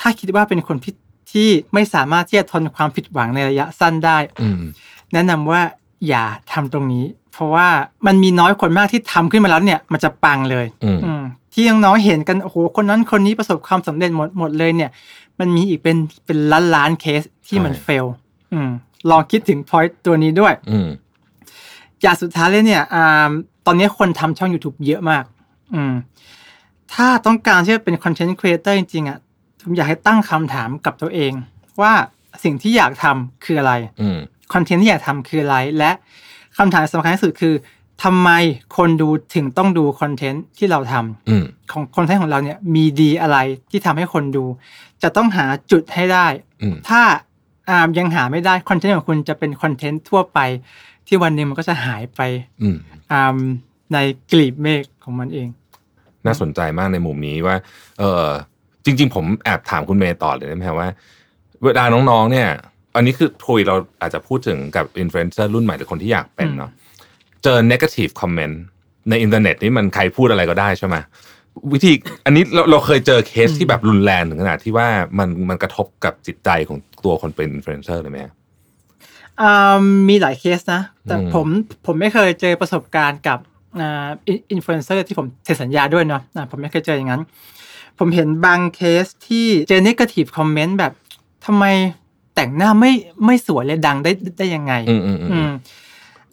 ถ้าคิดว่าเป็นคนที่ที่ไม่สามารถที่จะทนความผิดหวังในระยะสั้นได้แนะนำว่าอย่าทำตรงนี้เพราะว่ามันมีน้อยคนมากที่ทำขึ้นมาแล้วเนี่ยมันจะปังเลยที่น้องๆเห็นกันโอ้โหคนนั้นคนนี้ประสบความสำเร็จหมดหมดเลยเนี่ยมันมีอีกเป็นเป็นล้านล้านเคสที่มันเฟลลองคิดถึง point ตัวนี้ด้วยอย่างสุดท้ายเลยเนี่ยตอนนี้คนทำช่อง YouTube เยอะมากถ้าต้องการที่จะเป็น content creator จริงๆอ่ะผมอยากให้ตั้งคำถามกับตัวเองว่าสิ่งที่อยากทำคืออะไรคอนเทนต์ที่อยากทำคืออะไรและคำถามสำคัญที่สุดคือทำไมคนดูถึงต้องดูคอนเทนต์ที่เราทำของคอนเทนต์ของเราเนี่ยมีดีอะไรที่ทำให้คนดูจะต้องหาจุดให้ได้ถ้ายังหาไม่ได้คอนเทนต์ของคุณจะเป็นคอนเทนต์ทั่วไปที่วันนึงมันก็จะหายไปในกลีบเมฆของมันเองน่าสนใจมากในมุมนี้ว่าเออจริงๆผมแอบถามคุณเมย์ต่อเลยได้ไหมครับว่าเวลาน้องๆเนี่ยอันนี้คือคุยเราอาจจะพูดถึงกับอินฟลูเอนเซอร์รุ่นใหม่หรือคนที่อยากเป็นเนาะเจอ negative comment ในอินเทอร์เน็ตนี่มันใครพูดอะไรก็ได้ใช่ไหมวิธีอันนี้เราเราเคยเจอเคสที่แบบรุนแรงถึงขนาดที่ว่ามันมันกระทบกับจิตใจของตัวคนเป็นอินฟลูเอนเซอร์เลยไหมมีหลายเคสนะแต่ผมผมไม่เคยเจอประสบการณ์กับอินฟลูเอนเซอร์ที่ผมเซ็นสัญญาด้วยเนาะผมไม่เคยเจออย่างนั้นผมเห็นบางเคสที่เจอ negative comment แบบทำไมแต่งหน้าไม่ไม่สวยเลยดังได้ได้ยังไง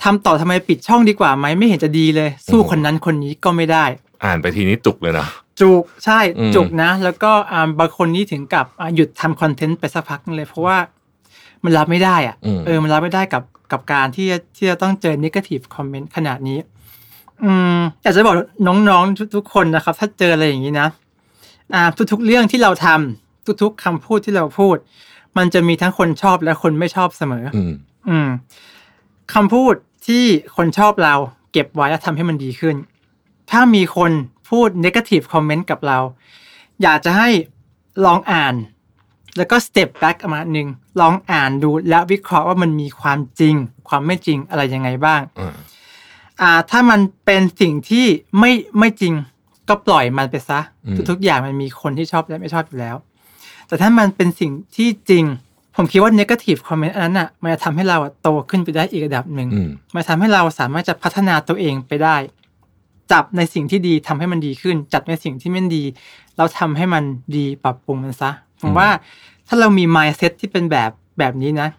ทำต่อทำไมปิดช่องดีกว่าไหมไม่เห็นจะดีเลยสู้คนนั้นคนนี้ก็ไม่ได้อ่านไปทีนี้จุกเลยนะจุกใช่จุกนะแล้วก็บางคนนี่ถึงกับหยุดทำคอนเทนต์ไปสักพักนึงเลยเพราะว่ามันรับไม่ได้อ่ะเออมันรับไม่ได้กับกับการที่ที่จะต้องเจอ negative comment ขนาดนี้อืมอยากจะบอกน้องๆทุกคนนะครับถ้าเจออะไรอย่างนี้นะอ่าทุกๆเรื่องที่เราทำทุกๆคำพูดที่เราพูดมันจะมีทั้งคนชอบและคนไม่ชอบเสมออืมคำพูดที่คนชอบเราเก็บไว้แล้วทำให้มันดีขึ้นถ้ามีคนพูด negative comment กับเราอยากจะให้ลองอ่านแล้วก็ step back มาหนึ่งลองอ่านดูแล้ววิเคราะห์ว่ามันมีความจริงความไม่จริงอะไรยังไงบ้างอ่าถ้ามันเป็นสิ่งที่ไม่ไม่จริงก็ปล่อยมันไปซะทุกๆอย่างมันมีคนที่ชอบและไม่ชอบอยู่แล้วแต่ถ้ามันเป็นสิ่งที่จริงผมคิดว่า negative comment อันนั้นน่ะมันจะทำให้เราโตขึ้นไปได้อีกระดับหนึ่งมันทำให้เราสามารถจะพัฒนาตัวเองไปได้จับในสิ่งที่ดีทำให้มันดีขึ้นจับในสิ่งที่ไม่ดีแล้วทำให้มันดีปรับปรุงมันซะผมว่าถ้าเรามี mindset ที่เป็นแบบแบบนี้นะ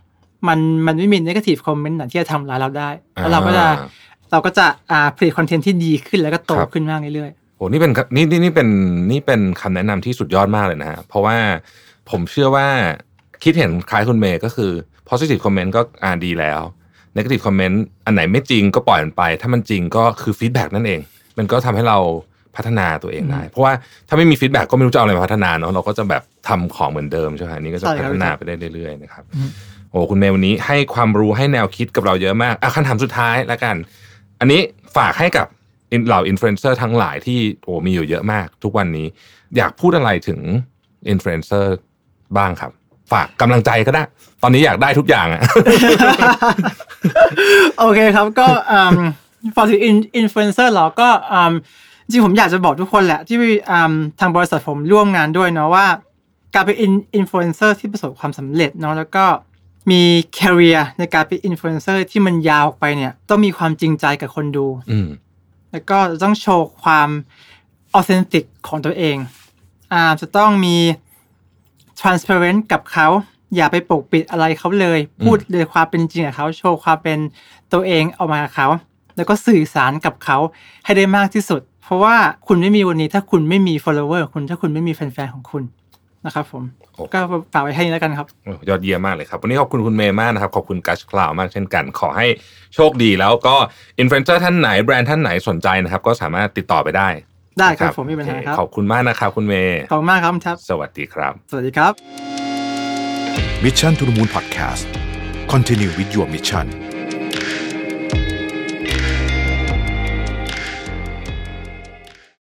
มันมันไม่มี negative comment ที่จะทำร้ายเราได้แล้วเราก็จะเราก็จะผลิตคอนเทนต์ที่ดีขึ้นแล้วก็โตขึ้นมากเรื่อยโอ้นี่เป็นนี่นี่นี่เป็นนี่เป็นคำแนะนำที่สุดยอดมากเลยนะฮะเพราะว่าผมเชื่อว่าคิดเห็นคล้ายคุณเมย์ก็คือ positive comment ก็อ่าดีแล้ว negative comment อันไหนไม่จริงก็ปล่อยมันไปถ้ามันจริงก็คือ feedback นั่นเองมันก็ทำให้เราพัฒนาตัวเองได้เพราะว่าถ้าไม่มี feedback ก็ไม่รู้จะเอาอะไรมาพัฒนาเนาะเราก็จะแบบทำของเหมือนเดิมใช่ไหมนี่ก็จะพัฒนาไปได้เรื่อยๆนะครับโอ้คุณเมย์วันนี้ให้ความรู้ให้แนวคิดกับเราเยอะมากอ่ะคำถามสุดท้ายละกันอันนี้ฝากให้กับเหล่าอินฟลูเอนเซอร์ทั้งหลายที่โอ้มีอยู่เยอะมากทุกวันนี้อยากพูดอะไรถึงอินฟลูเอนเซอร์บ้างครับฝากกำลังใจก็ได้ตอนนี้อยากได้ทุกอย่างอะ โอเคครับก็ฝากถึงอินฟลูเอนเซอร์เราก็จริงผมอยากจะบอกทุกคนแหละที่ทางบริษัทผมร่วมงานด้วยเนาะว่าการเป็นอินฟลูเอนเซอร์ที่ประสบความสำเร็จเนาะแล้วก็มีแคเรียร์ในการเป็นอินฟลูเอนเซอร์ที่มันยาวไปเนี่ยต้องมีความจริงใจกับคนดูแล้วก็ต้องโชว์ความออเทนติกของตัวเองอ่าจะต้องมี transparent กับเขาอย่าไปปกปิดอะไรเขาเลยพูดเลยความเป็นจริงกับเขาโชว์ความเป็นตัวเองออกมากับเขาแล้วก็สื่อสารกับเขาให้ได้มากที่สุดเพราะว่าคุณไม่มีวันนี้ถ้าคุณไม่มี follower ของคุณถ้าคุณไม่มีแฟนๆของคุณนะครับผมก็ฝากไว้ให้แล้วกันครับยอดเยี่ยมมากเลยครับวันนี้ขอบคุณคุณเมย์มากนะครับขอบคุณกัชคลาวมากเช่นกันขอให้โชคดีแล้วก็อินฟลูเอนเซอร์ท่านไหนแบรนด์ท่านไหนสนใจนะครับก็สามารถติดต่อไปได้ได้ครับผมมีปัญหาครับขอบคุณมากนะครับคุณเมย์ขอบคุณมากครับสวัสดีครับสวัสดีครับ Mission to the Moon Podcast Continue with your mission